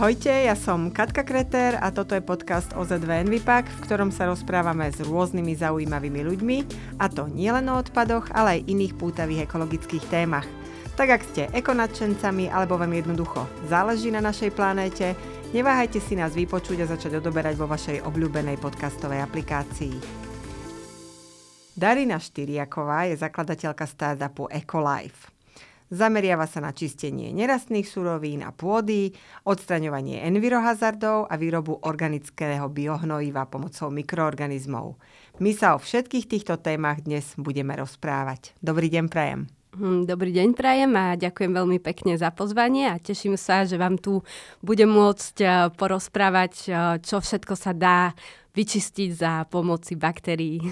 Ahojte, ja som Katka Kretér a toto je podcast OZVN Vypak, v ktorom sa rozprávame s rôznymi zaujímavými ľuďmi, a to nielen o odpadoch, ale aj iných pútavých ekologických témach. Tak ak ste ekonadšencami alebo vám jednoducho záleží na našej planéte, neváhajte si nás vypočuť a začať odoberať vo vašej obľúbenej podcastovej aplikácii. Darina Štyriaková je zakladateľka startupu Ekolive. Zameriava sa na čistenie nerastných surovín a pôdy, odstraňovanie envirohazardov a výrobu organického biohnojiva pomocou mikroorganizmov. My sa o všetkých týchto témach dnes budeme rozprávať. Dobrý deň prajem. Dobrý deň prajem a ďakujem veľmi pekne za pozvanie a teším sa, že vám tu budem môcť porozprávať, čo všetko sa dá vyčistiť za pomoci baktérií.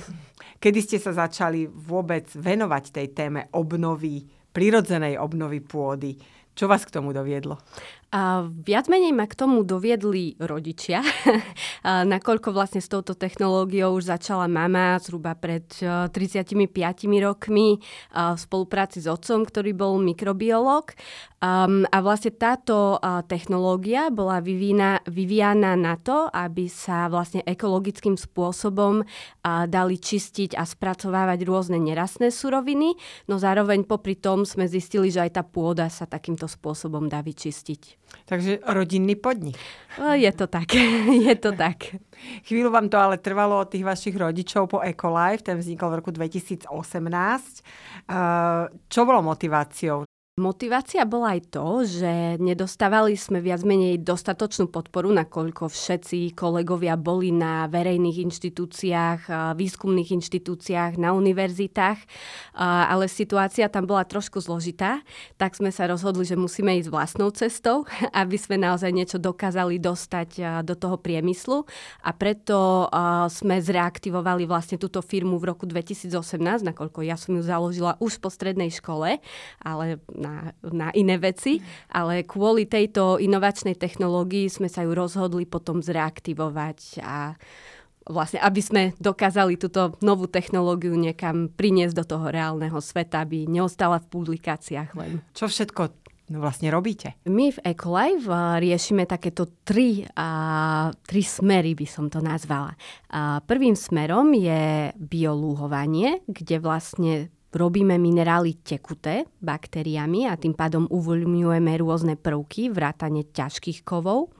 Kedy ste sa začali vôbec venovať tej téme obnovy, prirodzenej obnovy pôdy? Čo vás k tomu doviedlo? Viac menej ma k tomu doviedli rodičia, nakoľko vlastne s touto technológiou už začala mama zhruba pred 35 rokmi v spolupráci s otcom, ktorý bol mikrobiológ. A vlastne táto technológia bola vyvíjana na to, aby sa vlastne ekologickým spôsobom dali čistiť a spracovávať rôzne nerastné suroviny, no zároveň popri tom sme zistili, že aj tá pôda sa takýmto spôsobom dá vyčistiť. Takže rodinný podnik. Je to tak, je to tak. Chvíľu vám to ale trvalo od tých vašich rodičov po Ekolive, ten vznikol v roku 2018. Čo bolo motiváciou? Motivácia bola aj to, že nedostávali sme viac menej dostatočnú podporu, nakoľko všetci kolegovia boli na verejných inštitúciách, výskumných inštitúciách, na univerzitách, ale situácia tam bola trošku zložitá, tak sme sa rozhodli, že musíme ísť vlastnou cestou, aby sme naozaj niečo dokázali dostať do toho priemyslu, a preto sme zreaktivovali vlastne túto firmu v roku 2018, nakoľko ja som ju založila už po strednej škole, ale na iné veci, ale kvôli tejto inovačnej technológii sme sa ju rozhodli potom zreaktivovať a vlastne, aby sme dokázali túto novú technológiu niekam priniesť do toho reálneho sveta, aby neostala v publikáciách len. Čo všetko vlastne robíte? My v Ekolive riešime takéto tri smery, by som to nazvala. Prvým smerom je biolúhovanie, kde vlastne robíme minerály tekuté baktériami a tým pádom uvoľňujeme rôzne prvky, vrátane ťažkých kovov.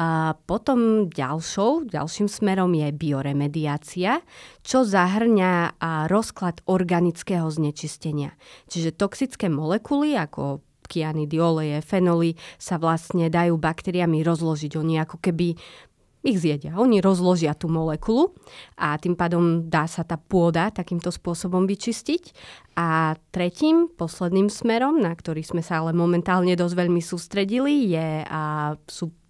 A potom ďalším smerom je bioremediácia, čo zahrňa rozklad organického znečistenia. Čiže toxické molekuly ako kyanidy, oleje, fenoly sa vlastne dajú baktériami rozložiť. Oni ako keby ich zjedia. Oni rozložia tú molekulu a tým pádom dá sa tá pôda takýmto spôsobom vyčistiť. A tretím, posledným smerom, na ktorý sme sa ale momentálne dosť veľmi sústredili,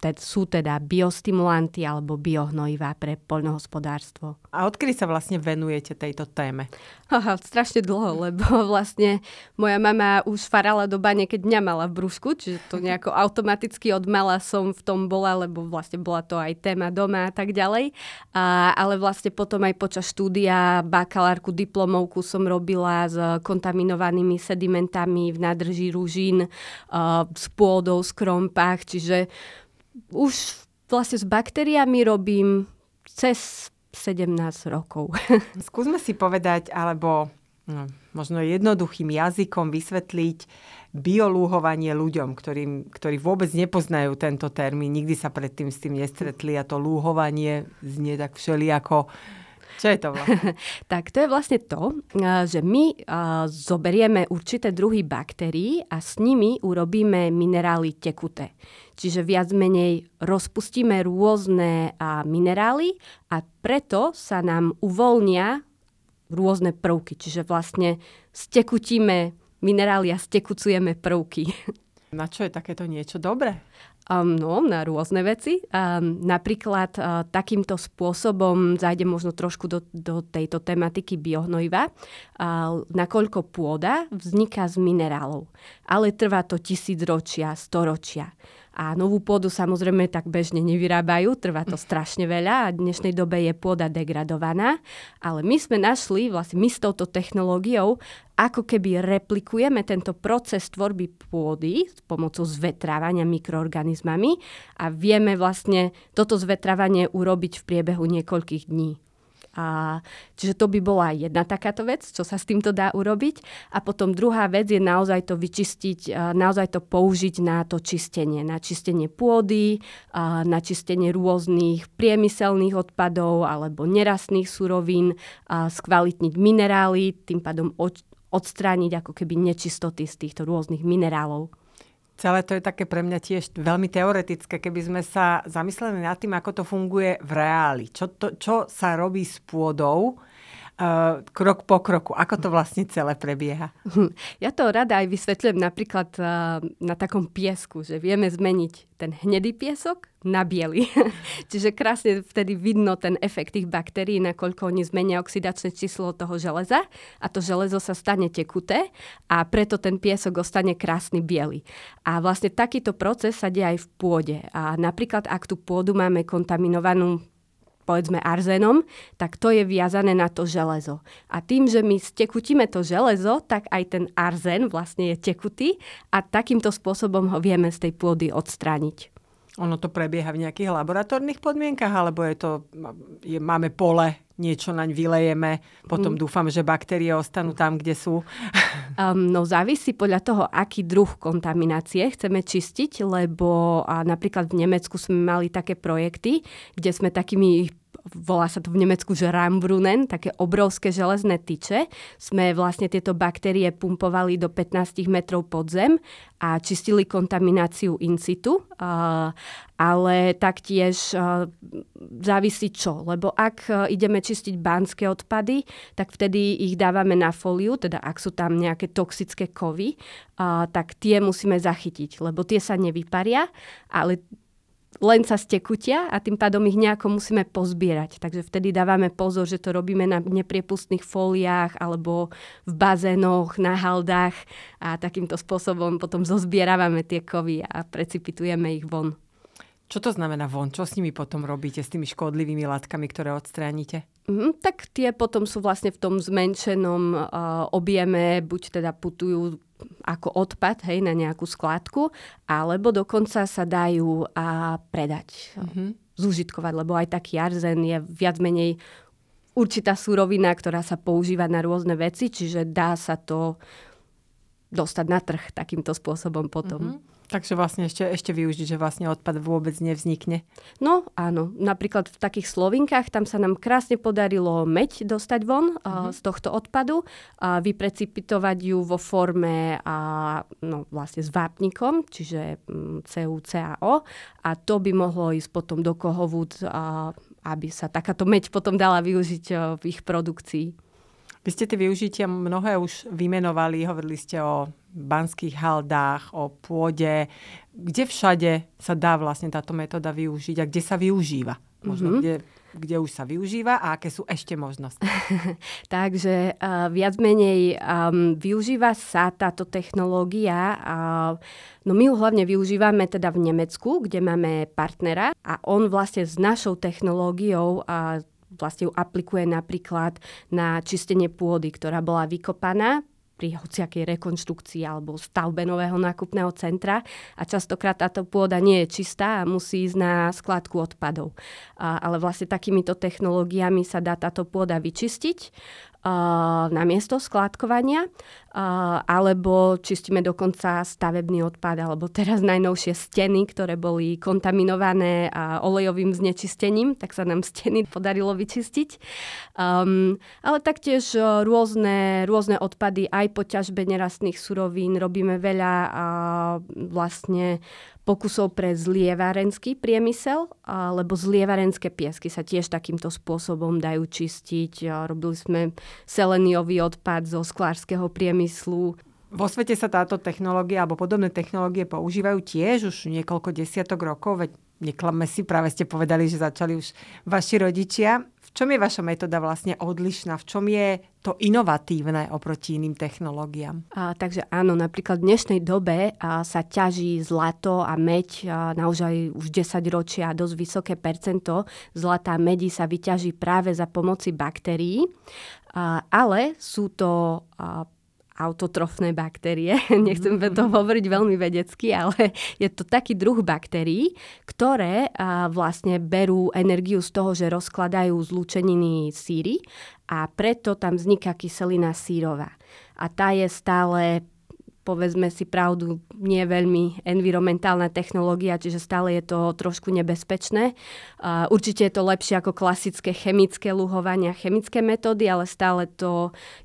sú teda biostimulanty alebo biohnojivá pre poľnohospodárstvo. A odkedy sa vlastne venujete tejto téme? Strašne dlho, lebo vlastne moja mama už farala do bane, keď mňa mala v brúšku, čiže to nejako automaticky od mala som v tom bola, lebo vlastne bola to aj téma doma a tak ďalej. Ale vlastne potom aj počas štúdia, bakalárku, diplomovku som robila s kontaminovanými sedimentami v nádrží Rúžin, s pôdou, z krompách, čiže už vlastne s baktériami robím cez 17 rokov. Skúsme si povedať, alebo možno jednoduchým jazykom vysvetliť biolúhovanie ľuďom, ktorí vôbec nepoznajú tento termín, nikdy sa predtým s tým nestretli, a to lúhovanie znie tak všelijako. Čo je to vlastne? Tak to je vlastne to, že my zoberieme určité druhy baktérií a s nimi urobíme minerály tekuté. Čiže viac menej rozpustíme rôzne minerály a preto sa nám uvoľnia rôzne prvky. Čiže vlastne stekutíme minerály a stekucujeme prvky. Na čo je takéto niečo dobré? Na rôzne veci. Napríklad takýmto spôsobom zájdem možno trošku do tejto tematiky biohnojiva, nakoľko pôda vzniká z minerálov. Ale trvá to 1000 ročia, 100 ročia. A novú pôdu samozrejme tak bežne nevyrábajú, trvá to strašne veľa a v dnešnej dobe je pôda degradovaná. Ale my sme našli, vlastne my s touto technológiou, ako keby replikujeme tento proces tvorby pôdy s pomocou zvetrávania mikroorganizmami a vieme vlastne toto zvetrávanie urobiť v priebehu niekoľkých dní. A čiže to by bola jedna takáto vec, čo sa s týmto dá urobiť. A potom druhá vec je naozaj to vyčistiť, naozaj to použiť na to čistenie. Na čistenie pôdy, na čistenie rôznych priemyselných odpadov alebo nerastných surovín, skvalitniť minerály, tým pádom odstrániť ako keby nečistoty z týchto rôznych minerálov. Celé to je také pre mňa tiež veľmi teoretické, keby sme sa zamysleli nad tým, ako to funguje v reáli. Čo sa robí s pôdou, krok po kroku. Ako to vlastne celé prebieha? Ja to rada aj vysvetľujem napríklad na takom piesku, že vieme zmeniť ten hnedý piesok na biely. Čiže krásne vtedy vidno ten efekt tých baktérií, nakoľko oni zmenia oxidačné číslo toho železa a to železo sa stane tekuté a preto ten piesok ostane krásny biely. A vlastne takýto proces sa deje aj v pôde. A napríklad, ak tú pôdu máme kontaminovanú povedzme arzénom, tak to je viazané na to železo. A tým, že my stekutíme to železo, tak aj ten arzén vlastne je tekutý a takýmto spôsobom ho vieme z tej pôdy odstrániť. Ono to prebieha v nejakých laboratórnych podmienkach, alebo máme pole, niečo naň vylejeme, potom dúfam, že baktérie ostanú tam, kde sú. No závisí podľa toho, aký druh kontaminácie chceme čistiť, lebo napríklad v Nemecku sme mali také projekty, kde sme takými, volá sa to v Nemecku, že Rambrunnen, také obrovské železné tyče. Sme vlastne tieto baktérie pumpovali do 15 metrov pod zem a čistili kontamináciu in situ. Ale taktiež závisí čo. Lebo ak ideme čistiť banské odpady, tak vtedy ich dávame na fóliu, teda ak sú tam nejaké toxické kovy, tak tie musíme zachytiť, lebo tie sa nevyparia, ale len sa stekutia a tým pádom ich nejako musíme pozbierať. Takže vtedy dávame pozor, že to robíme na nepriepustných fóliách alebo v bazénoch, na haldách a takýmto spôsobom potom zozbieravame tie kovy a precipitujeme ich von. Čo to znamená von? Čo s nimi potom robíte, s tými škodlivými látkami, ktoré odstránite? Tak tie potom sú vlastne v tom zmenšenom objeme, buď teda putujú ako odpad, hej, na nejakú skládku, alebo dokonca sa dajú predať, zúžitkovať, lebo aj taký arzén je viac menej určitá surovina, ktorá sa používa na rôzne veci, čiže dá sa to dostať na trh takýmto spôsobom potom. Takže vlastne ešte využiť, že vlastne odpad vôbec nevznikne. No áno, napríklad v takých slovinkách, tam sa nám krásne podarilo meď dostať von z tohto odpadu, vyprecipitovať ju vo forme vlastne s vápnikom, čiže CuCaO a to by mohlo ísť potom do Kohovúd, aby sa takáto meď potom dala využiť v ich produkcii. Vy ste tie využitia mnohé už vymenovali, hovorili ste o banských haldách, o pôde. Kde všade sa dá vlastne táto metóda využiť a kde sa využíva? Možno kde už sa využíva a aké sú ešte možnosti? Takže viac menej využíva sa táto technológia. No my ju hlavne využívame teda v Nemecku, kde máme partnera a on vlastne s našou technológiou vlastne ju aplikuje napríklad na čistenie pôdy, ktorá bola vykopaná pri hociakej rekonštrukcii alebo stavbe nového nákupného centra. A častokrát táto pôda nie je čistá a musí ísť na skládku odpadov. Ale vlastne takýmito technológiami sa dá táto pôda vyčistiť na miesto skládkovania, alebo čistíme dokonca stavebný odpad, alebo teraz najnovšie steny, ktoré boli kontaminované olejovým znečistením, tak sa nám steny podarilo vyčistiť. Ale taktiež rôzne odpady aj po ťažbe nerastných surovín. Robíme veľa vlastne pokusov pre zlievarenský priemysel, lebo zlievarenské piesky sa tiež takýmto spôsobom dajú čistiť. Robili sme seleniový odpad zo sklárskeho priemyslu. Vo svete sa táto technológia alebo podobné technológie používajú tiež už niekoľko desiatok rokov, veď neklamme si, práve ste povedali, že začali už vaši rodičia. V čom je vaša metóda vlastne odlišná? V čom je to inovatívne oproti iným technológiám? Takže áno, napríklad v dnešnej dobe sa ťaží zlato a meď naozaj už 10 ročia dosť vysoké percento. Zlata a medí sa vyťaží práve za pomoci baktérií, ale sú to autotrofné baktérie. Nechcem to hovoriť veľmi vedecky, ale je to taký druh baktérií, ktoré vlastne berú energiu z toho, že rozkladajú zlúčeniny síry a preto tam vzniká kyselina sírová. A tá je stále, povedzme si pravdu, nie veľmi environmentálna technológia, čiže stále je to trošku nebezpečné. Určite je to lepšie ako klasické chemické luhovania, chemické metódy, ale stále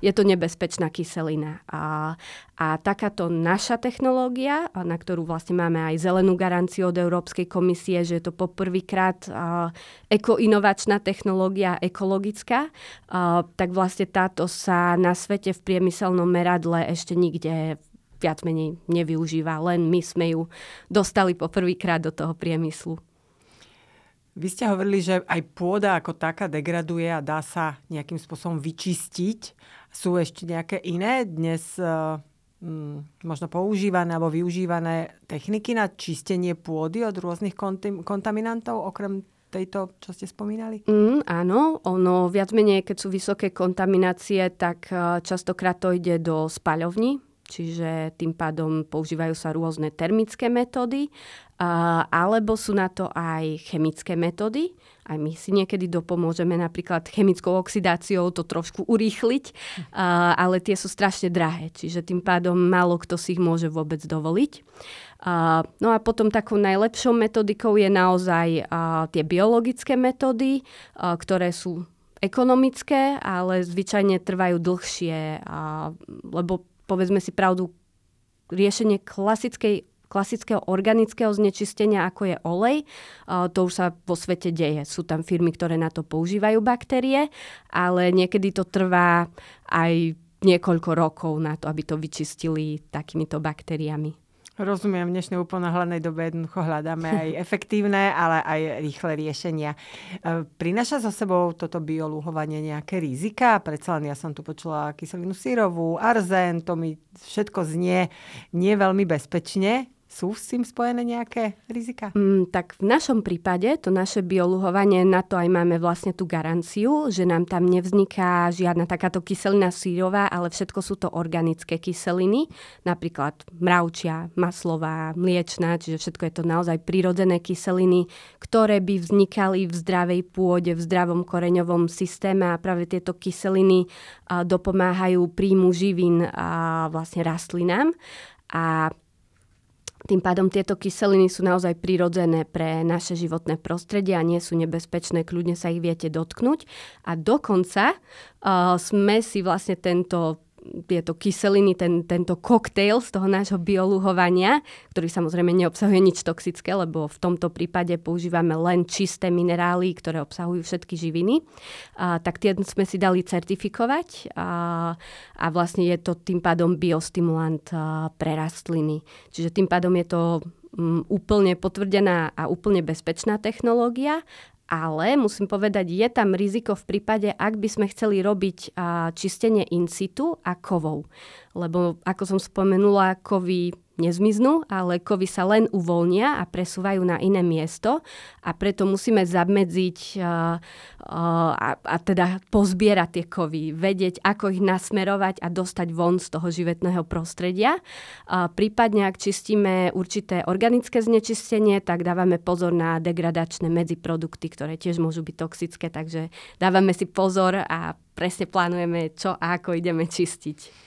je to nebezpečná kyselina. A takáto naša technológia, na ktorú vlastne máme aj zelenú garanciu od Európskej komisie, že je to poprvýkrát ekoinovačná technológia, ekologická, tak vlastne táto sa na svete v priemyselnom meradle ešte nikde viac menej nevyužíva, len my sme ju dostali poprvýkrát do toho priemyslu. Vy ste hovorili, že aj pôda ako taká degraduje a dá sa nejakým spôsobom vyčistiť. Sú ešte nejaké iné dnes možno používané alebo využívané techniky na čistenie pôdy od rôznych kontaminantov okrem tejto, čo ste spomínali? Áno, ono viac menej, keď sú vysoké kontaminácie, tak častokrát to ide do spaľovní. Čiže tým pádom používajú sa rôzne termické metódy, alebo sú na to aj chemické metódy. Aj my si niekedy dopomôžeme napríklad chemickou oxidáciou to trošku urýchliť, ale tie sú strašne drahé. Čiže tým pádom málo kto si ich môže vôbec dovoliť. No a potom takou najlepšou metodikou je naozaj tie biologické metódy, ktoré sú ekonomické, ale zvyčajne trvajú dlhšie, lebo povedzme si pravdu, riešenie klasického organického znečistenia, ako je olej, to už sa vo svete deje. Sú tam firmy, ktoré na to používajú baktérie, ale niekedy to trvá aj niekoľko rokov na to, aby to vyčistili takýmito baktériami. Rozumiem, v dnešnej úplnohľadnej dobe jednoducho hľadáme aj efektívne, ale aj rýchle riešenia. Prináša so sebou toto bioluhovanie nejaké rizika? Predsa len ja som tu počula kyselinu sírovú, arzén, to mi všetko znie nie veľmi bezpečne. Sú s tým spojené nejaké rizika? Tak v našom prípade, to naše bioluhovanie, na to aj máme vlastne tú garanciu, že nám tam nevzniká žiadna takáto kyselina sírová, ale všetko sú to organické kyseliny, napríklad mravčia, maslová, mliečna, čiže všetko je to naozaj prírodzené kyseliny, ktoré by vznikali v zdravej pôde, v zdravom koreňovom systéme a práve tieto kyseliny dopomáhajú príjmu živín vlastne rastlinám a tým pádom tieto kyseliny sú naozaj prirodzené pre naše životné prostredie a nie sú nebezpečné, kľudne sa ich viete dotknúť. A dokonca sme si vlastne tieto kyseliny, tento koktejl z toho nášho bioluhovania, ktorý samozrejme neobsahuje nič toxické, lebo v tomto prípade používame len čisté minerály, ktoré obsahujú všetky živiny, tak tie sme si dali certifikovať a vlastne je to tým pádom biostimulant pre rastliny. Čiže tým pádom je to úplne potvrdená a úplne bezpečná technológia. Ale musím povedať, je tam riziko v prípade, ak by sme chceli robiť čistenie in situ a kovov. Lebo, ako som spomenula, kovy nezmiznú, ale kovy sa len uvoľnia a presúvajú na iné miesto a preto musíme zamedziť a teda pozbierať tie kovy, vedieť, ako ich nasmerovať a dostať von z toho životného prostredia. Prípadne, ak čistíme určité organické znečistenie, tak dávame pozor na degradačné medziprodukty, ktoré tiež môžu byť toxické, takže dávame si pozor a presne plánujeme, čo a ako ideme čistiť.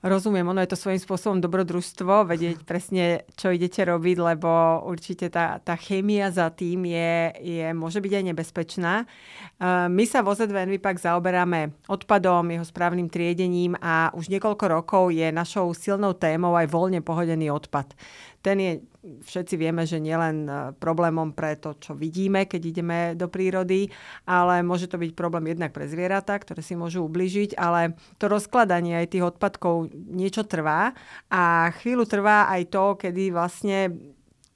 Rozumiem, ono je to svojím spôsobom dobrodružstvo, vedieť presne, čo idete robiť, lebo určite tá chémia za tým môže byť aj nebezpečná. My sa vo OZVN Vypak zaoberáme odpadom, jeho správnym triedením a už niekoľko rokov je našou silnou témou aj voľne pohodený odpad. Ten je, všetci vieme, že nielen problémom pre to, čo vidíme, keď ideme do prírody, ale môže to byť problém jednak pre zvieratá, ktoré si môžu ublížiť, ale to rozkladanie aj tých odpadkov niečo trvá a chvíľu trvá aj to, kedy vlastne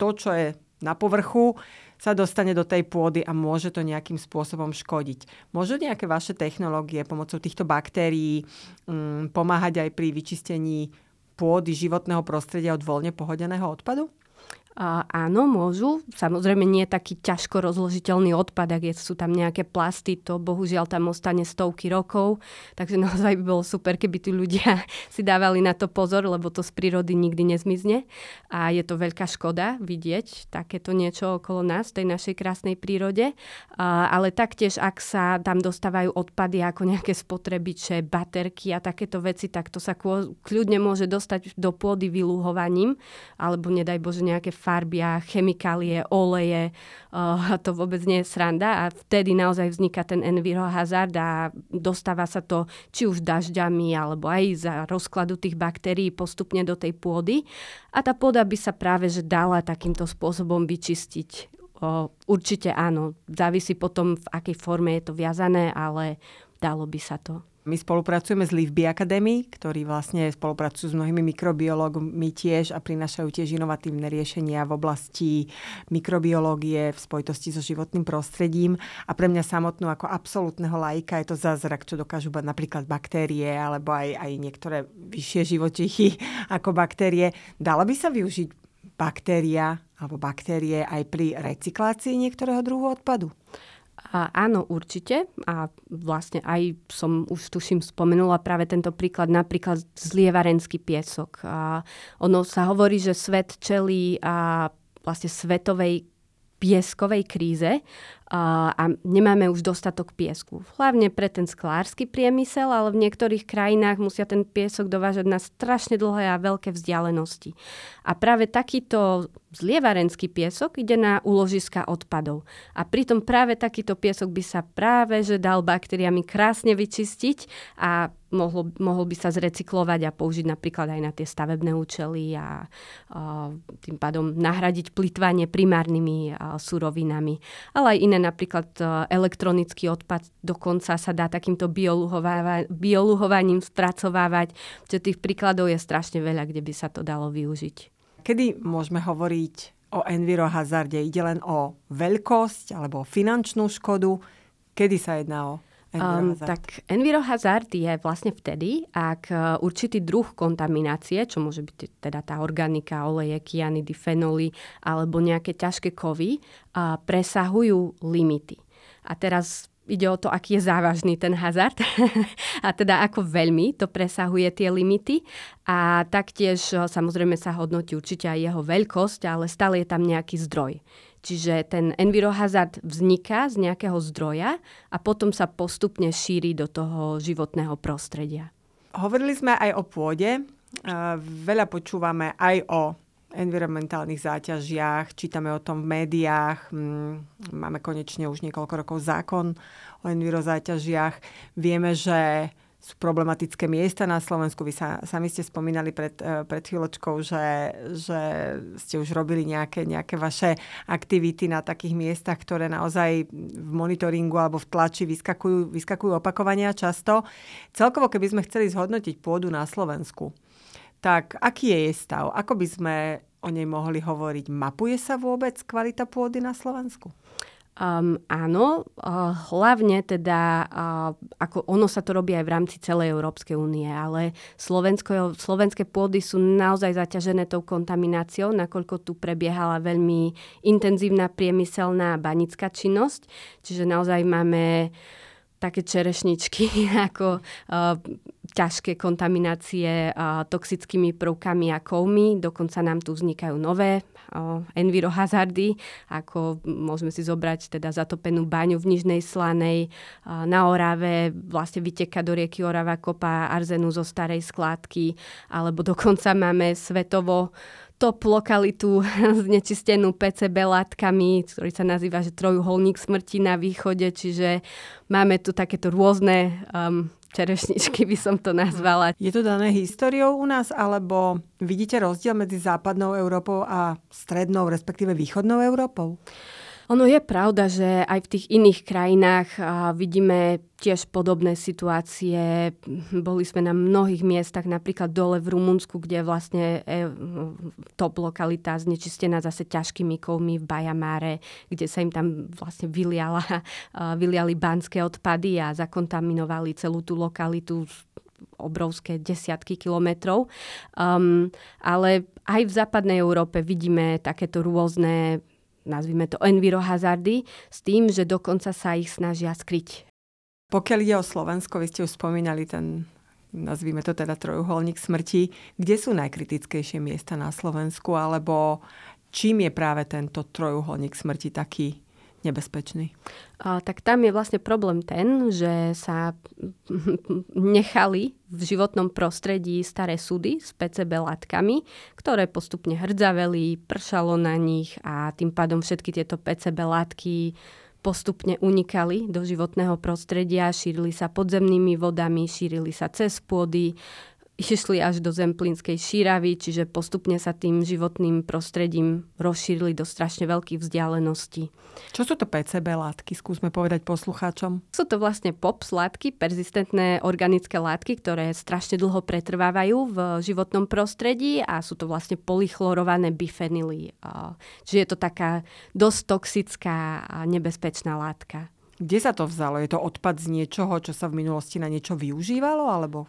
to, čo je na povrchu, sa dostane do tej pôdy a môže to nejakým spôsobom škodiť. Môžu nejaké vaše technológie pomocou týchto baktérií pomáhať aj pri vyčistení pôdy, životného prostredia od voľne pohodeného odpadu? Áno, môžu. Samozrejme nie je taký ťažko rozložiteľný odpad, ak sú tam nejaké plasty, to bohužiaľ tam ostane stovky rokov. Takže naozaj by bolo super, keby tí ľudia si dávali na to pozor, lebo to z prírody nikdy nezmizne. A je to veľká škoda vidieť takéto niečo okolo nás, v tej našej krásnej prírode. Ale taktiež, ak sa tam dostávajú odpady ako nejaké spotrebiče, baterky a takéto veci, tak to sa kľudne môže dostať do pôdy vyluhovaním, alebo nedaj Bože nejaké farbia, chemikálie, oleje. To vôbec nie je sranda a vtedy naozaj vzniká ten envirohazard a dostáva sa to či už dažďami, alebo aj za rozkladu tých baktérií postupne do tej pôdy. A tá pôda by sa práve že dala takýmto spôsobom vyčistiť. Určite áno. Závisí potom, v akej forme je to viazané, ale dalo by sa to. My spolupracujeme s Live Bee Academy, ktorí vlastne spolupracujú s mnohými mikrobiológmi tiež a prinášajú tiež inovatívne riešenia v oblasti mikrobiológie v spojitosti so životným prostredím. A pre mňa samotnú ako absolútneho laika je to zázrak, čo dokážu byť napríklad baktérie alebo aj niektoré vyššie živočichy ako baktérie. Dala by sa využiť baktéria alebo baktérie aj pri recyklácii niektorého druhu odpadu? Áno, určite. A vlastne aj som už tuším spomenula práve tento príklad, napríklad zlievarenský piesok. Ono sa hovorí, že svet čelí vlastne svetovej pieskovej kríze a nemáme už dostatok piesku. Hlavne pre ten sklársky priemysel, ale v niektorých krajinách musia ten piesok dovážať na strašne dlhé a veľké vzdialenosti. A práve takýto zlievarenský piesok ide na úložiska odpadov. A pritom práve takýto piesok by sa práve že dal baktériami krásne vyčistiť a mohol by sa zrecyklovať a použiť napríklad aj na tie stavebné účely a tým pádom nahradiť plytvanie primárnymi surovinami. Ale aj iné, napríklad elektronický odpad dokonca sa dá takýmto bioluhovaním spracovávať. Čiže tých príkladov je strašne veľa, kde by sa to dalo využiť. Kedy môžeme hovoriť o envirohazarde? Ide len o veľkosť alebo finančnú škodu? Kedy sa jedná o envirohazard? Tak envirohazard je vlastne vtedy, ak určitý druh kontaminácie, čo môže byť teda tá organika, oleje, kyanidy, fenoly alebo nejaké ťažké kovy, presahujú limity. A teraz ide o to, aký je závažný ten hazard a teda ako veľmi to presahuje tie limity a taktiež samozrejme sa hodnotí určite aj jeho veľkosť, ale stále je tam nejaký zdroj. Čiže ten envirohazard vzniká z nejakého zdroja a potom sa postupne šíri do toho životného prostredia. Hovorili sme aj o pôde. Veľa počúvame aj o environmentálnych záťažiach, čítame o tom v médiách, máme konečne už niekoľko rokov zákon o envirozáťažiach. Vieme, že sú problematické miesta na Slovensku. Vy sami ste spomínali pred chvíľočkou, že ste už robili nejaké vaše aktivity na takých miestach, ktoré naozaj v monitoringu alebo v tlači vyskakujú opakovania často. Celkovo, keby sme chceli zhodnotiť pôdu na Slovensku, tak aký je jej stav? Ako by sme o nej mohli hovoriť? Mapuje sa vôbec kvalita pôdy na Slovensku? Áno, hlavne teda, ako ono sa to robí aj v rámci celej Európskej únie, ale slovenské pôdy sú naozaj zaťažené tou kontamináciou, nakoľko tu prebiehala veľmi intenzívna priemyselná banická činnosť, čiže naozaj máme také čerešničky ako ťažké kontaminácie toxickými prvkami a kovmi. Dokonca nám tu vznikajú nové envirohazardy, ako môžeme si zobrať teda zatopenú baňu v Nižnej Slanej. Na Orave vlastne vyteká do rieky Orava kopa arzénu zo starej skládky, alebo dokonca máme svetovo top lokalitu znečistenú PCB látkami, ktorý sa nazýva, že trojuholník smrti na východe, čiže máme tu takéto rôzne čerešničky, by som to nazvala. Je to dané históriou u nás, alebo vidíte rozdiel medzi západnou Európou a strednou, respektíve východnou Európou? Ono je pravda, že aj v tých iných krajinách vidíme tiež podobné situácie. Boli sme na mnohých miestach, napríklad dole v Rumunsku, kde je vlastne top lokalita znečistená zase ťažkými kovmi v Bajamáre, kde sa im tam vlastne vyliali banské odpady a zakontaminovali celú tú lokalitu, obrovské desiatky kilometrov. Ale aj v západnej Európe vidíme takéto rôzne, nazvime to envirohazardy, s tým, že dokonca sa ich snažia skryť. Pokiaľ ide o Slovensko, vy ste už spomínali ten, nazvime to teda trojuholník smrti. Kde sú najkritickejšie miesta na Slovensku, alebo čím je práve tento trojuholník smrti taký nebezpečný? Tak tam je vlastne problém ten, že sa nechali v životnom prostredí staré súdy s PCB látkami, ktoré postupne hrdzaveli, pršalo na nich a tým pádom všetky tieto PCB látky postupne unikali do životného prostredia, šírili sa podzemnými vodami, šírili sa cez pôdy, išli až do Zemplínskej Šíravy, čiže postupne sa tým životným prostredím rozšírili do strašne veľkých vzdialeností. Čo sú to PCB látky? Skúsme povedať poslucháčom. Sú to vlastne POPs látky, perzistentné organické látky, ktoré strašne dlho pretrvávajú v životnom prostredí a sú to vlastne polychlorované bifenily. Čiže je to taká dosť toxická a nebezpečná látka. Kde sa to vzalo? Je to odpad z niečoho, čo sa v minulosti na niečo využívalo, alebo...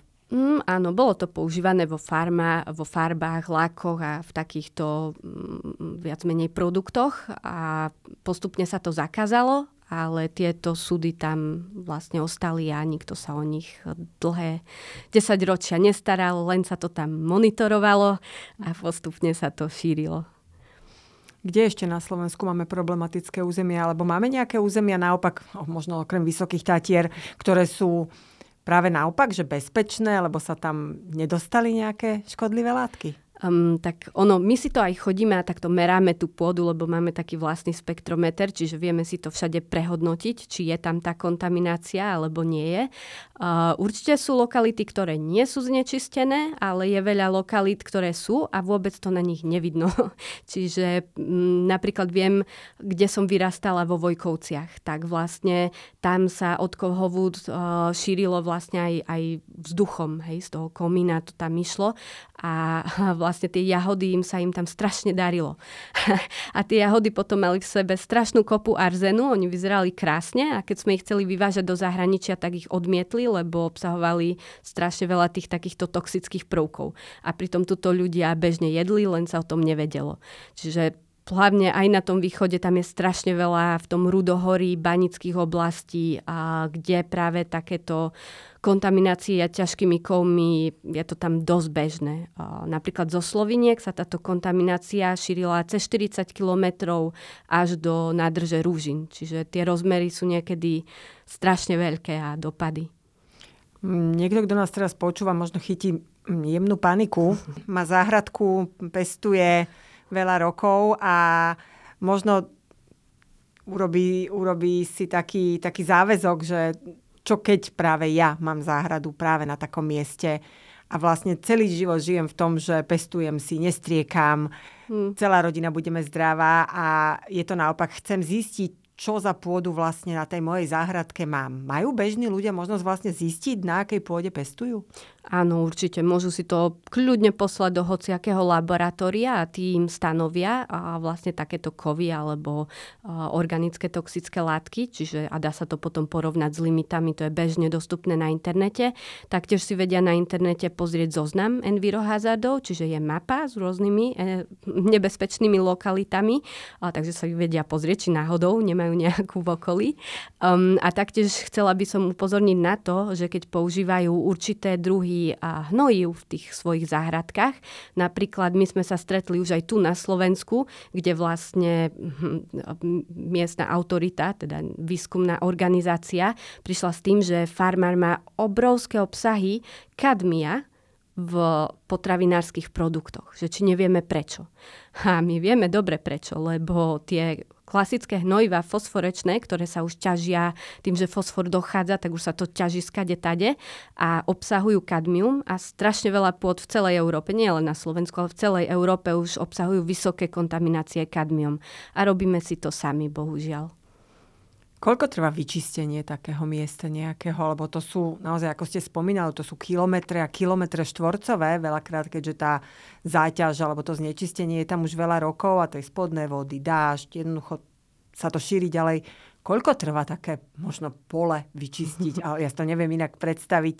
Áno, bolo to používané vo farbách, lákoch a v takýchto viac menej produktoch a postupne sa to zakázalo, ale tieto súdy tam vlastne ostali a nikto sa o nich dlhé 10 ročia nestaral, len sa to tam monitorovalo a postupne sa to šírilo. Kde ešte na Slovensku máme problematické územia, alebo máme nejaké územia naopak, možno okrem Vysokých Tatier, ktoré sú... práve naopak, že bezpečné, lebo sa tam nedostali nejaké škodlivé látky? Tak ono, my si to aj chodíme a takto meráme tú pôdu, lebo máme taký vlastný spektrometer, čiže vieme si to všade prehodnotiť, či je tam tá kontaminácia, alebo nie je. Určite sú lokality, ktoré nie sú znečistené, ale je veľa lokalít, ktoré sú a vôbec to na nich nevidno. Čiže napríklad viem, kde som vyrastala vo Vojkovciach, tak vlastne tam sa od Kohovúd šírilo vlastne aj vzduchom, hej, z toho komína to tam išlo a vlastne tie jahody sa im tam strašne darilo. A tie jahody potom mali v sebe strašnú kopu arzénu, oni vyzerali krásne a keď sme ich chceli vyvážať do zahraničia, tak ich odmietli, lebo obsahovali strašne veľa tých takýchto toxických prvkov. A pritom tuto ľudia bežne jedli, len sa o tom nevedelo. Čiže hlavne aj na tom východe, tam je strašne veľa v tom Rudohorí, banických oblastí, a kde práve takéto kontaminácie ťažkými kovmi, je to tam dosť bežné. A napríklad zo Sloviniek sa táto kontaminácia šírila cez 40 kilometrov až do nádrže Rúžin. Čiže tie rozmery sú niekedy strašne veľké a dopady. Niekto, kto nás teraz počúva, možno chytí jemnú paniku, má záhradku, pestuje... veľa rokov a možno urobí si taký záväzok, že čo keď práve ja mám záhradu práve na takom mieste a vlastne celý život žijem v tom, že pestujem si, nestriekam, celá rodina budeme zdravá a je to naopak, chcem zistiť, čo za pôdu vlastne na tej mojej záhradke mám. Majú bežní ľudia možnosť vlastne zistiť, na akej pôde pestujú? Áno, určite. Môžu si to kľudne poslať do hociakého laboratória a tým stanovia a vlastne takéto kovy alebo organické toxické látky, čiže a dá sa to potom porovnať s limitami, to je bežne dostupné na internete. Taktiež si vedia na internete pozrieť zoznam envirohazardov, čiže je mapa s rôznymi nebezpečnými lokalitami, takže sa vedia pozrieť, či náhodou nemajú nejakú v okolí. A taktiež chcela by som upozorniť na to, že keď používajú určité druhy hnojív v tých svojich záhradkách, napríklad my sme sa stretli už aj tu na Slovensku, kde vlastne miestna autorita, teda výskumná organizácia, prišla s tým, že farmár má obrovské obsahy kadmia v potravinárskych produktoch, že či nevieme prečo. A my vieme dobre prečo, lebo tie klasické hnojivá fosforečné, ktoré sa už ťažia tým, že fosfor dochádza, tak už sa to ťaží skade tade a obsahujú kadmium a strašne veľa pôd v celej Európe, nie len na Slovensku, ale v celej Európe už obsahujú vysoké kontaminácie kadmium. A robíme si to sami, bohužiaľ. Koľko trvá vyčistenie takého miesta nejakého? Lebo to sú, naozaj, ako ste spomínali, to sú kilometre a kilometre štvorcové, veľakrát, keďže tá záťaž alebo to znečistenie je tam už veľa rokov a tej spodné vody, dážď, jednoducho sa to šíri ďalej. Koľko trvá také možno pole vyčistiť? Ale ja to neviem inak predstaviť.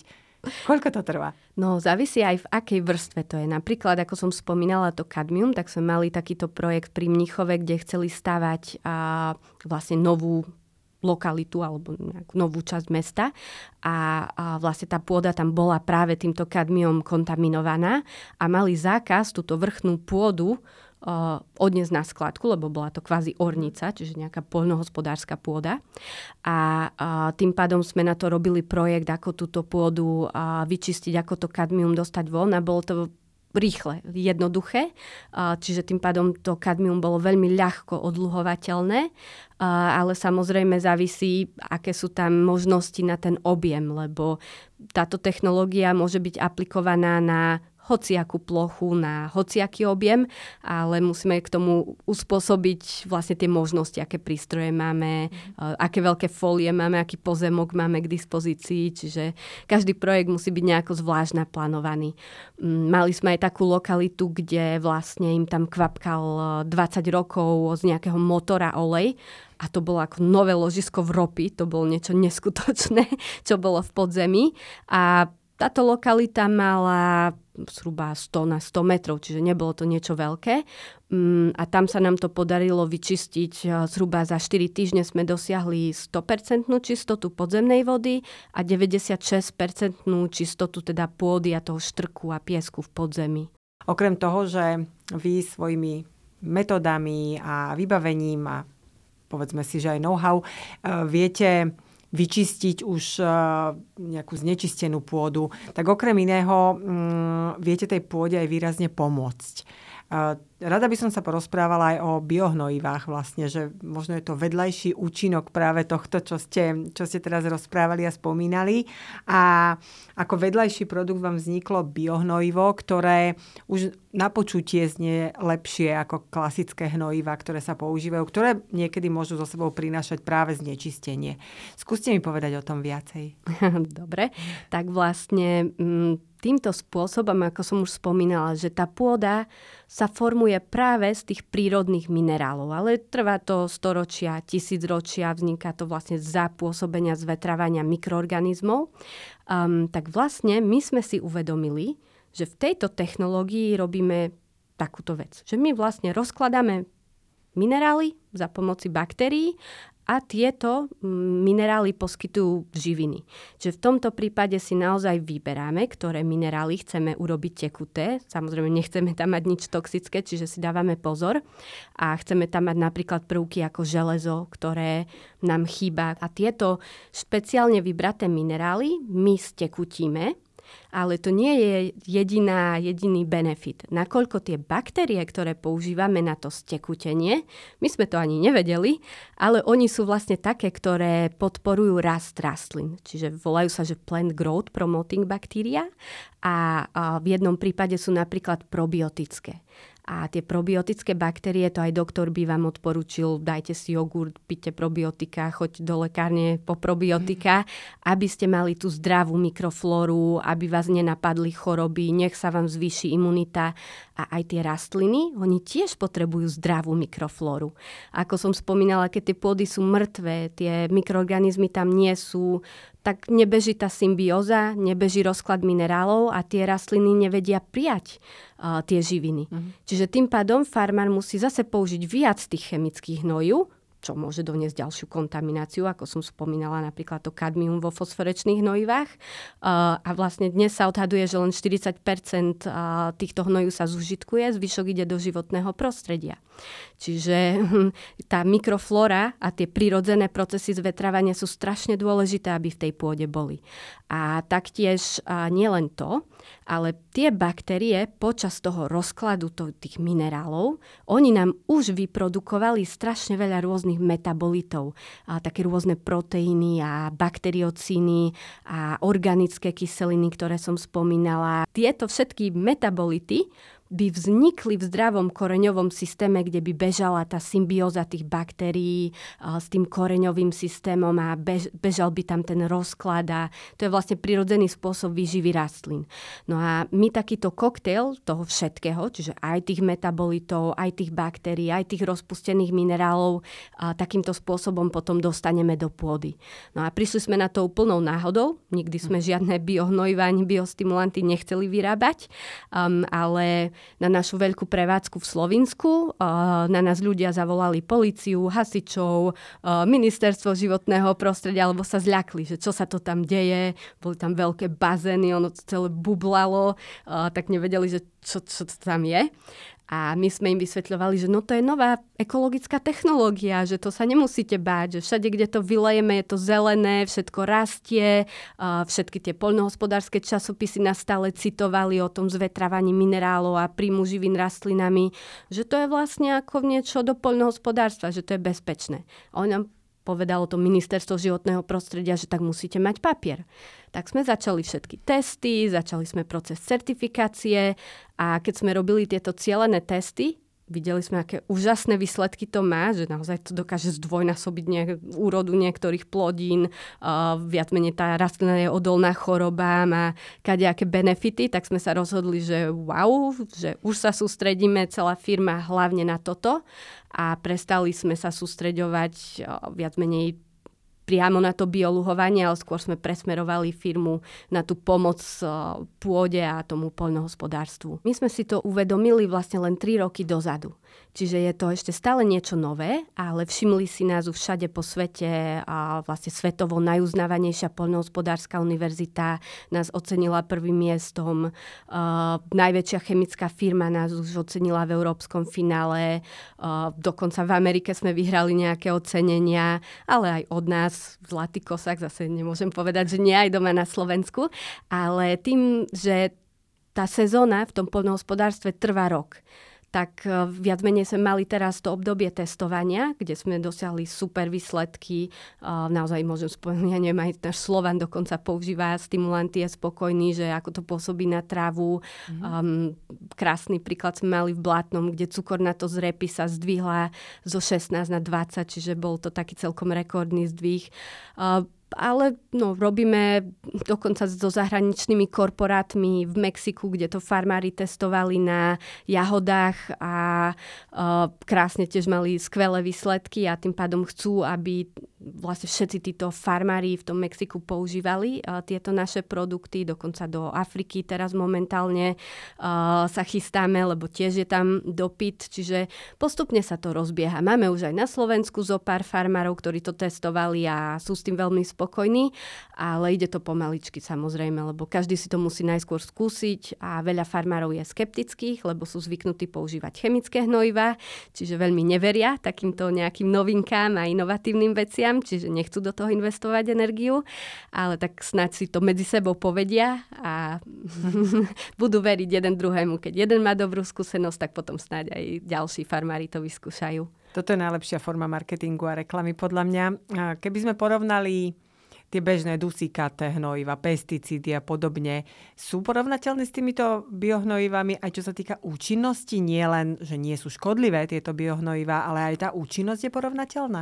Koľko to trvá? No, závisí aj v akej vrstve to je. Napríklad, ako som spomínala to kadmium, tak sme mali takýto projekt pri Mníchove, kde chceli stavať vlastne novú lokalitu alebo nejakú novú časť mesta a vlastne tá pôda tam bola práve týmto kadmiom kontaminovaná a mali zákaz túto vrchnú pôdu odniesť na skladku, lebo bola to kvázi ornica, čiže nejaká poľnohospodárska pôda. A tým pádom sme na to robili projekt, ako túto pôdu vyčistiť, ako to kadmium dostať von a bolo to rýchle, jednoduché, čiže tým pádom to kadmium bolo veľmi ľahko odluhovateľné, ale samozrejme závisí, aké sú tam možnosti na ten objem, lebo táto technológia môže byť aplikovaná na hociakú plochu, na hociaký objem, ale musíme k tomu uspôsobiť vlastne tie možnosti, aké prístroje máme, aké veľké folie máme, aký pozemok máme k dispozícii, čiže každý projekt musí byť nejako zvlášť naplánovaný. Mali sme aj takú lokalitu, kde vlastne im tam kvapkal 20 rokov z nejakého motora olej, a to bolo ako nové ložisko v ropy, to bolo niečo neskutočné, čo bolo v podzemí. A táto lokalita mala zhruba 100 na 100 metrov, čiže nebolo to niečo veľké. A tam sa nám to podarilo vyčistiť. Zhruba za 4 týždne sme dosiahli 100% čistotu podzemnej vody a 96% čistotu teda pôdy a toho štrku a piesku v podzemí. Okrem toho, že vy svojimi metodami a vybavením a povedzme si, že aj know-how viete vyčistiť už nejakú znečistenú pôdu, tak okrem iného viete tej pôde aj výrazne pomôcť. Rada by som sa porozprávala aj o biohnojivách vlastne, že možno je to vedľajší účinok práve tohto, čo ste teraz rozprávali a spomínali. A ako vedľajší produkt vám vzniklo biohnojivo, ktoré už na počutie znie lepšie ako klasické hnojivá, ktoré sa používajú, ktoré niekedy môžu so sebou prinášať práve znečistenie. Skúste mi povedať o tom viacej. Dobre, tak vlastne týmto spôsobom, ako som už spomínala, že tá pôda sa formuje práve z tých prírodných minerálov, ale trvá to storočia, tisícročia, vzniká to vlastne za pôsobenia zvetravania mikroorganizmov. Tak vlastne my sme si uvedomili, že v tejto technológii robíme takúto vec, že my vlastne rozkladáme minerály za pomoci baktérií a tieto minerály poskytujú živiny. Čiže v tomto prípade si naozaj vyberáme, ktoré minerály chceme urobiť tekuté. Samozrejme, nechceme tam mať nič toxické, čiže si dávame pozor. A chceme tam mať napríklad prvky ako železo, ktoré nám chýba. A tieto špeciálne vybraté minerály my stekutíme, ale to nie je jediný benefit. Nakoľko tie baktérie, ktoré používame na to stekutenie, my sme to ani nevedeli, ale oni sú vlastne také, ktoré podporujú rast rastlín. Čiže volajú sa, že plant growth promoting baktéria a v jednom prípade sú napríklad probiotické. A tie probiotické baktérie, to aj doktor by vám odporučil, dajte si jogurt, pite probiotika, choď do lekárne po probiotika, aby ste mali tú zdravú mikroflóru, aby vás nenapadli choroby, nech sa vám zvýši imunita. A aj tie rastliny, oni tiež potrebujú zdravú mikroflóru. Ako som spomínala, keď tie pôdy sú mŕtve, tie mikroorganizmy tam nie sú, tak nebeží tá symbióza, nebeží rozklad minerálov a tie rastliny nevedia prijať tie živiny. Čiže tým pádom farmár musí zase použiť viac tých chemických hnojív, čo môže doniesť ďalšiu kontamináciu, ako som spomínala napríklad to kadmium vo fosforečných hnojivách. A vlastne dnes sa odhaduje, že len 40% týchto hnojív sa zužitkuje, zvyšok ide do životného prostredia. Čiže tá mikroflóra a tie prirodzené procesy zvetravania sú strašne dôležité, aby v tej pôde boli. A taktiež nielen to, Ale tie baktérie počas toho rozkladu tých minerálov, oni nám už vyprodukovali strašne veľa rôznych metabolitov. Také rôzne proteíny a bakteriocíny a organické kyseliny, ktoré som spomínala. Tieto všetky metabolity by vznikli v zdravom koreňovom systéme, kde by bežala tá symbióza tých baktérií s tým koreňovým systémom a bežal by tam ten rozklad a to je vlastne prirodzený spôsob výživy rastlín. No a my takýto koktail toho všetkého, čiže aj tých metabolitov, aj tých baktérií, aj tých rozpustených minerálov, takýmto spôsobom potom dostaneme do pôdy. No a prišli sme na to úplnou náhodou. Nikdy sme žiadne biohnojivá ani biostimulanty nechceli vyrábať, ale na našu veľkú prevádzku v Slovinsku. Na nás ľudia zavolali políciu, hasičov, ministerstvo životného prostredia, alebo sa zľakli, že čo sa to tam deje. Boli tam veľké bazény, ono to celé bublalo, tak nevedeli, že čo to tam je. A my sme im vysvetľovali, že no to je nová ekologická technológia, že to sa nemusíte báť, že všade, kde to vylejeme, je to zelené, všetko rastie, všetky tie poľnohospodárske časopisy nás stále citovali o tom zvetravaní minerálov a príjmu živín rastlinami, že to je vlastne ako niečo do poľnohospodárstva, že to je bezpečné. A on nám povedalo to ministerstvo životného prostredia, že tak musíte mať papier. Tak sme začali všetky testy, začali sme proces certifikácie a keď sme robili tieto cielené testy, videli sme, aké úžasné výsledky to má, že naozaj to dokáže zdvojnásobiť úrodu niektorých plodín, viac menej tá rastlina je odolná chorobám a kadejaké benefity, tak sme sa rozhodli, že wow, že už sa sústredíme celá firma hlavne na toto. A prestali sme sa sústreďovať viac menej priamo na to bioluhovanie, ale skôr sme presmerovali firmu na tú pomoc pôde a tomu poľnohospodárstvu. My sme si to uvedomili vlastne len 3 roky dozadu. Čiže je to ešte stále niečo nové, ale všimli si nás všade po svete a vlastne svetovo najuznávanejšia poľnohospodárska univerzita nás ocenila prvým miestom. Najväčšia chemická firma nás už ocenila v európskom finále. Dokonca v Amerike sme vyhrali nejaké ocenenia, ale aj od nás zlatý kosak, zase nemôžem povedať, že nie aj doma na Slovensku, ale tým, že tá sezóna v tom poľnohospodárstve trvá rok, tak viac menej sme mali teraz to obdobie testovania, kde sme dosiahli super výsledky. Naozaj môžem spomenúť, aj náš Slovan dokonca používa stimulanty, je spokojný, že ako to pôsobí na trávu. Krásny príklad sme mali v Blátnom, kde cukornatosť z repy sa zdvihla zo 16 na 20, čiže bol to taký celkom rekordný zdvih. Ale robíme dokonca so zahraničnými korporátmi v Mexiku, kde to farmári testovali na jahodách a krásne tiež mali skvelé výsledky a tým pádom chcú, aby vlastne všetci títo farmári v tom Mexiku používali tieto naše produkty, dokonca do Afriky teraz momentálne sa chystáme, lebo tiež je tam dopyt, čiže postupne sa to rozbieha. Máme už aj na Slovensku zo pár farmárov, ktorí to testovali a sú s tým veľmi spokojní, ale ide to pomaličky samozrejme, lebo každý si to musí najskôr skúsiť a veľa farmárov je skeptických, lebo sú zvyknutí používať chemické hnojivá, čiže veľmi neveria takýmto nejakým novinkám a inovatívnym veciam, čiže nechcú do toho investovať energiu, ale tak snáď si to medzi sebou povedia a budú veriť jeden druhému. Keď jeden má dobrú skúsenosť, tak potom snáď aj ďalší farmári to vyskúšajú. Toto je najlepšia forma marketingu a reklamy podľa mňa. Keby sme porovnali tie bežné dusíkaté hnojiva, pesticídy a podobne, sú porovnateľné s týmito biohnojivami aj čo sa týka účinnosti? Nie len, že nie sú škodlivé tieto biohnojivá, ale aj tá účinnosť je porovnateľná?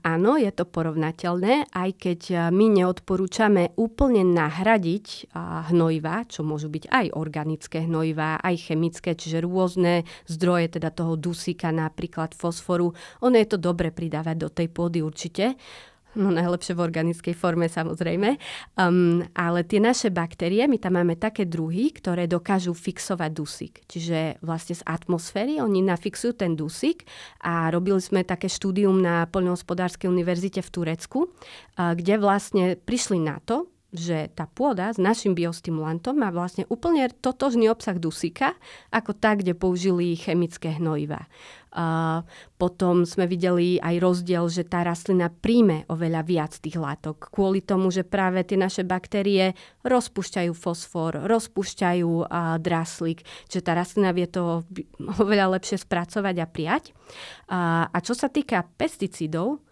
Áno, je to porovnateľné, aj keď my neodporúčame úplne nahradiť hnojivá, čo môžu byť aj organické hnojivá, aj chemické, čiže rôzne zdroje teda toho dusíka, napríklad fosforu. Ono je to dobre pridávať do tej pôdy určite. No najlepšie v organickej forme samozrejme, ale tie naše baktérie, my tam máme také druhy, ktoré dokážu fixovať dusík. Čiže vlastne z atmosféry oni nafixujú ten dusík a robili sme také štúdium na poľnohospodárskej univerzite v Turecku, kde vlastne prišli na to, že tá pôda s našim biostimulantom má vlastne úplne totožný obsah dusíka, ako tá, kde použili chemické hnojivá. Potom sme videli aj rozdiel, že tá rastlina príjme oveľa viac tých látok, kvôli tomu, že práve tie naše baktérie rozpúšťajú fosfor, rozpúšťajú draslík, čiže tá rastlina vie to oveľa lepšie spracovať a prijať. A čo sa týka pesticídov,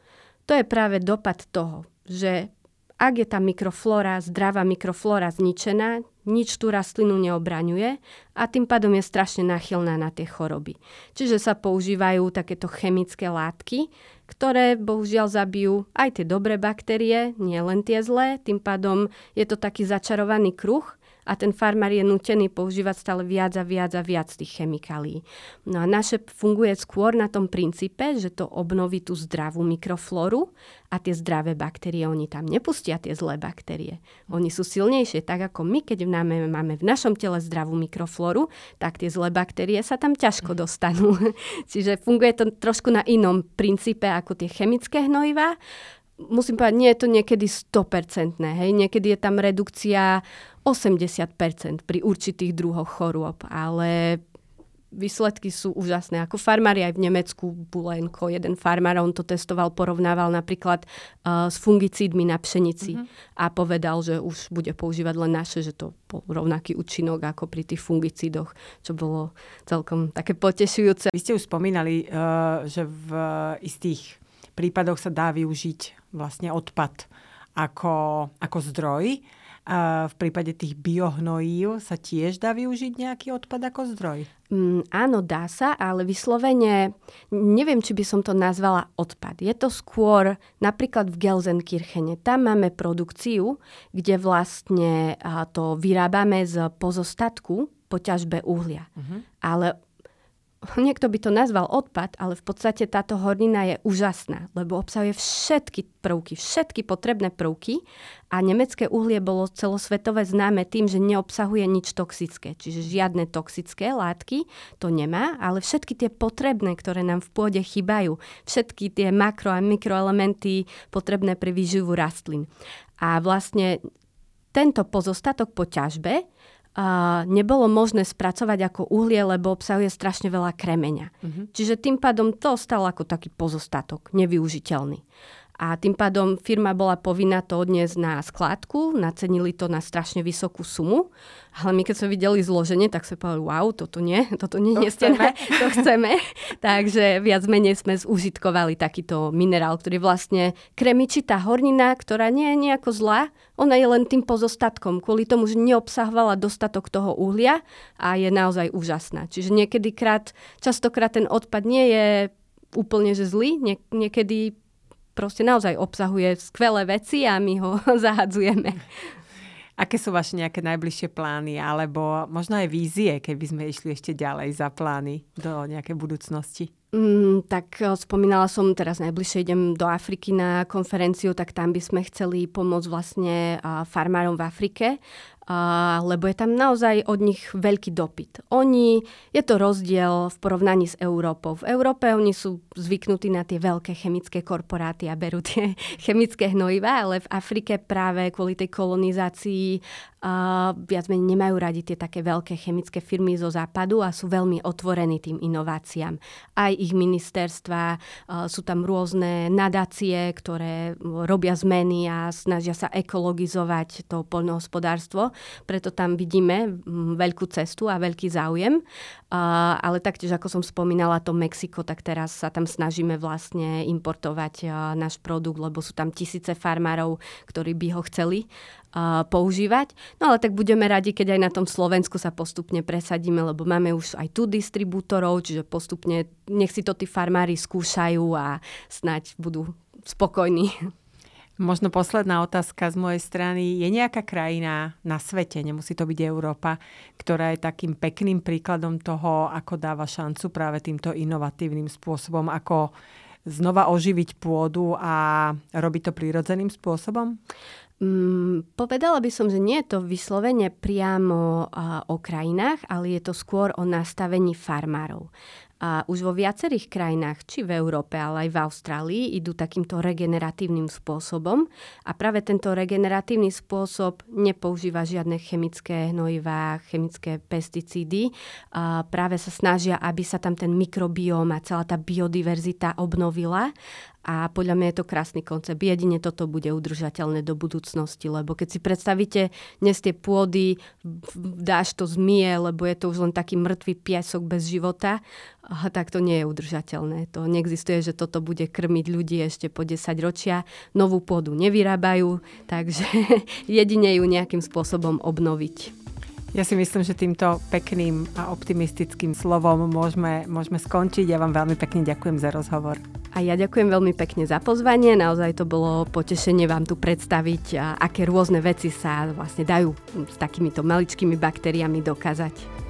to je práve dopad toho, že ak je tá mikroflóra, zdravá mikroflóra zničená, nič tú rastlinu neobraňuje a tým pádom je strašne náchylná na tie choroby. Čiže sa používajú takéto chemické látky, ktoré bohužiaľ zabijú aj tie dobré baktérie, nie len tie zlé, tým pádom je to taký začarovaný kruh a ten farmár je nútený používať stále viac a viac a viac tých chemikálií. No a naše funguje skôr na tom princípe, že to obnoví tú zdravú mikroflóru a tie zdravé baktérie, oni tam nepustia tie zlé baktérie. Oni sú silnejšie, tak ako my, keď máme v našom tele zdravú mikroflóru, tak tie zlé baktérie sa tam ťažko dostanú. Čiže funguje to trošku na inom princípe ako tie chemické hnojivá. Musím povedať, nie je to niekedy 100%. Hej? Niekedy je tam redukcia 80% pri určitých druhoch chorôb, ale výsledky sú úžasné. Ako farmári aj v Nemecku, Bulenko, jeden farmár, on to testoval, porovnával napríklad s fungicídmi na pšenici a povedal, že už bude používať len naše, že to bol rovnaký účinok ako pri tých fungicídoch, čo bolo celkom také potešujúce. Vy ste už spomínali, že v istých prípadoch sa dá využiť vlastne odpad ako zdroj. A v prípade tých biohnojív sa tiež dá využiť nejaký odpad ako zdroj? Áno, dá sa, ale vyslovene neviem, či by som to nazvala odpad. Je to skôr napríklad v Gelsenkirchene. Tam máme produkciu, kde vlastne to vyrábame z pozostatku po ťažbe uhlia. Ale niekto by to nazval odpad, ale v podstate táto hornina je úžasná, lebo obsahuje všetky potrebné prvky a nemecké uhlie bolo celosvetové známe tým, že neobsahuje nič toxické, čiže žiadne toxické látky to nemá, ale všetky tie potrebné, ktoré nám v pôde chýbajú, všetky tie makro- a mikroelementy potrebné pre výživu rastlín. A vlastne tento pozostatok po ťažbe nebolo možné spracovať ako uhlie, lebo obsahuje strašne veľa kremeňa. Čiže tým pádom to stalo ako taký pozostatok, nevyužiteľný. A tým pádom firma bola povinná to odniesť na skládku, nacenili to na strašne vysokú sumu, ale my keď sme videli zloženie, tak sme povedali, wow, toto nie je stené, to chceme. Takže viac menej sme zúžitkovali takýto minerál, ktorý vlastne kremičitá hornina, ktorá nie je nejako zlá, ona je len tým pozostatkom, kvôli tomu, že neobsahovala dostatok toho uhlia a je naozaj úžasná. Čiže častokrát ten odpad nie je úplne že zlý, niekedy proste naozaj obsahuje skvelé veci a my ho zahadzujeme. Aké sú vaše nejaké najbližšie plány? Alebo možno aj vízie, keby sme išli ešte ďalej za plány do nejakej budúcnosti? Tak spomínala som, teraz najbližšie idem do Afriky na konferenciu, tak tam by sme chceli pomôcť vlastne farmárom v Afrike, lebo je tam naozaj od nich veľký dopyt. Je to rozdiel v porovnaní s Európou. V Európe oni sú zvyknutí na tie veľké chemické korporáty a berú tie chemické hnojivá, ale v Afrike práve kvôli tej kolonizácii viac menej nemajú radi tie také veľké chemické firmy zo západu a sú veľmi otvorení tým inováciám. Aj ich ministerstva, sú tam rôzne nadácie, ktoré robia zmeny a snažia sa ekologizovať to poľnohospodárstvo. Preto tam vidíme veľkú cestu a veľký záujem. Ale taktiež, ako som spomínala, to Mexiko, tak teraz sa tam snažíme vlastne importovať náš produkt, lebo sú tam tisíce farmárov, ktorí by ho chceli používať. No ale tak budeme radi, keď aj na tom Slovensku sa postupne presadíme, lebo máme už aj tu distribútorov, čiže postupne nech si to tí farmári skúšajú a snáď budú spokojní. Možno posledná otázka z mojej strany. Je nejaká krajina na svete, nemusí to byť Európa, ktorá je takým pekným príkladom toho, ako dáva šancu práve týmto inovatívnym spôsobom, ako znova oživiť pôdu a robiť to prírodzeným spôsobom? Povedala by som, že nie je to vyslovene priamo o krajinách, ale je to skôr o nastavení farmárov. A už vo viacerých krajinách, či v Európe, ale aj v Austrálii, idú takýmto regeneratívnym spôsobom. A práve tento regeneratívny spôsob nepoužíva žiadne chemické hnojivá, chemické pesticídy. A práve sa snažia, aby sa tam ten mikrobióm a celá tá biodiverzita obnovila. A podľa mňa je to krásny koncept. Jedine toto bude udržateľné do budúcnosti, lebo keď si predstavíte dnes tie pôdy, dáš to zmije, lebo je to už len taký mŕtvý piesok bez života, tak to nie je udržateľné. To neexistuje, že toto bude krmiť ľudí ešte po 10 ročia. Novú pôdu nevyrábajú, takže jedine ju nejakým spôsobom obnoviť. Ja si myslím, že týmto pekným a optimistickým slovom môžeme skončiť. Ja vám veľmi pekne ďakujem za rozhovor. A ja ďakujem veľmi pekne za pozvanie. Naozaj to bolo potešenie vám tu predstaviť, aké rôzne veci sa vlastne dajú s takýmito maličkými baktériami dokázať.